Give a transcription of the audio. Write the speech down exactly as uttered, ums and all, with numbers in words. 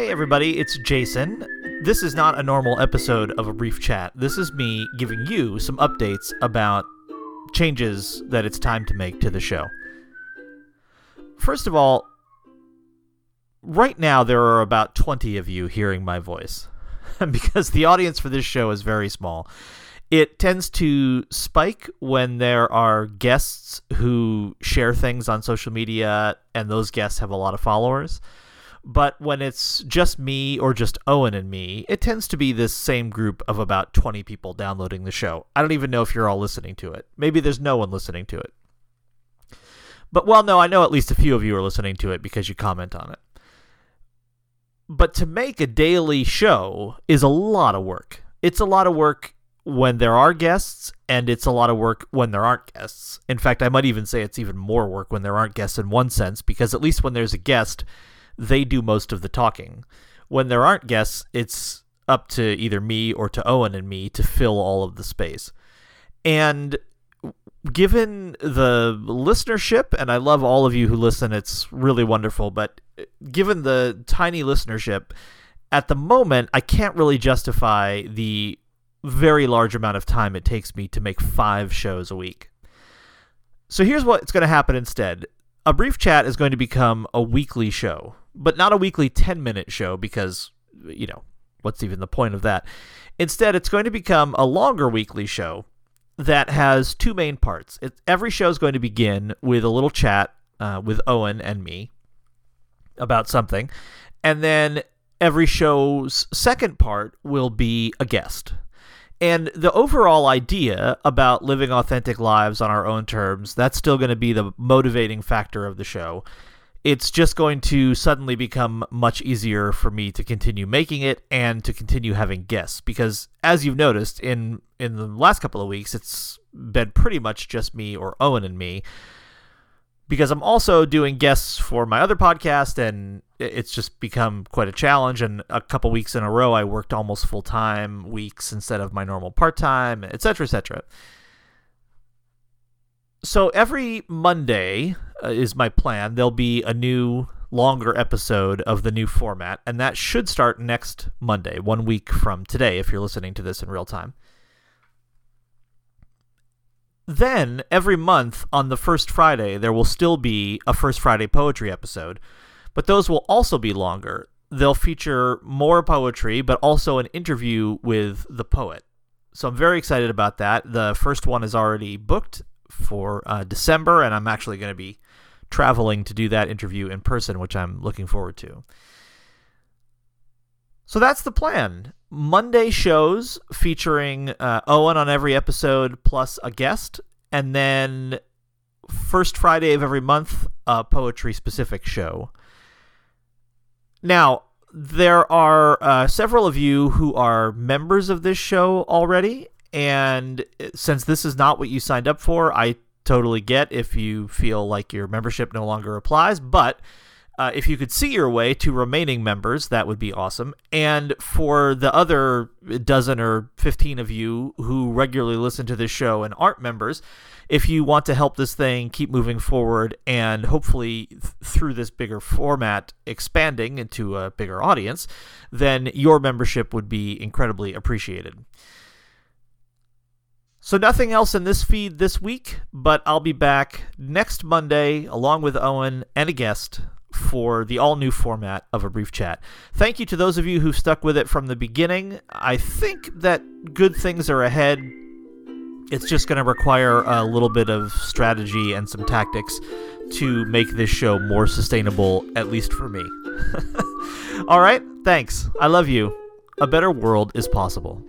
Hey everybody, it's Jason. This is not a normal episode of A Brief Chat. This is me giving you some updates about changes that it's time to make to the show. First of all, right now there are about twenty of you hearing my voice because the audience for this show is very small. It tends to spike when there are guests who share things on social media and those guests have a lot of followers. But when it's just me or just Owen and me, it tends to be this same group of about twenty people downloading the show. I don't even know if you're all listening to it. Maybe there's no one listening to it. But, well, no, I know at least a few of you are listening to it because you comment on it. But to make a daily show is a lot of work. It's a lot of work when there are guests, and it's a lot of work when there aren't guests. In fact, I might even say it's even more work when there aren't guests in one sense, because at least when there's a guest, they do most of the talking. When there aren't guests, it's up to either me or to Owen and me to fill all of the space. And given the listenership, and I love all of you who listen, it's really wonderful, but given the tiny listenership, at the moment, I can't really justify the very large amount of time it takes me to make five shows a week. So here's what's going to happen instead. A Brief Chat is going to become a weekly show, but not a weekly ten-minute show because, you know, what's even the point of that? Instead, it's going to become a longer weekly show that has two main parts. It, every show is going to begin with a little chat uh, with Owen and me about something, and then every show's second part will be a guest. And the overall idea about living authentic lives on our own terms, that's still going to be the motivating factor of the show. It's just going to suddenly become much easier for me to continue making it and to continue having guests. Because as you've noticed, in, in the last couple of weeks, it's been pretty much just me or Owen and me. Because I'm also doing guests for my other podcast, and it's just become quite a challenge. And a couple weeks in a row, I worked almost full-time weeks instead of my normal part-time, et cetera, et cetera. So every Monday uh, is my plan. There'll be a new, longer episode of the new format, and that should start next Monday, one week from today, if you're listening to this in real time. Then, every month on the first Friday, there will still be a First Friday poetry episode, but those will also be longer. They'll feature more poetry, but also an interview with the poet. So I'm very excited about that. The first one is already booked for uh, December, and I'm actually going to be traveling to do that interview in person, which I'm looking forward to. So that's the plan. Monday shows featuring uh, Owen on every episode plus a guest, and then first Friday of every month, a poetry-specific show. Now, there are uh, several of you who are members of this show already, and since this is not what you signed up for, I totally get if you feel like your membership no longer applies, but Uh, if you could see your way to remaining members, that would be awesome. And for the other dozen or fifteen of you who regularly listen to this show and aren't members, if you want to help this thing keep moving forward and hopefully th- through this bigger format expanding into a bigger audience, then your membership would be incredibly appreciated. So nothing else in this feed this week, but I'll be back next Monday along with Owen and a guest for the all-new format of A Brief Chat. Thank you to those of you who stuck with it from the beginning. I think that good things are ahead. It's just going to require a little bit of strategy and some tactics to make this show more sustainable, at least for me. All right, thanks. I love you. A better world is possible.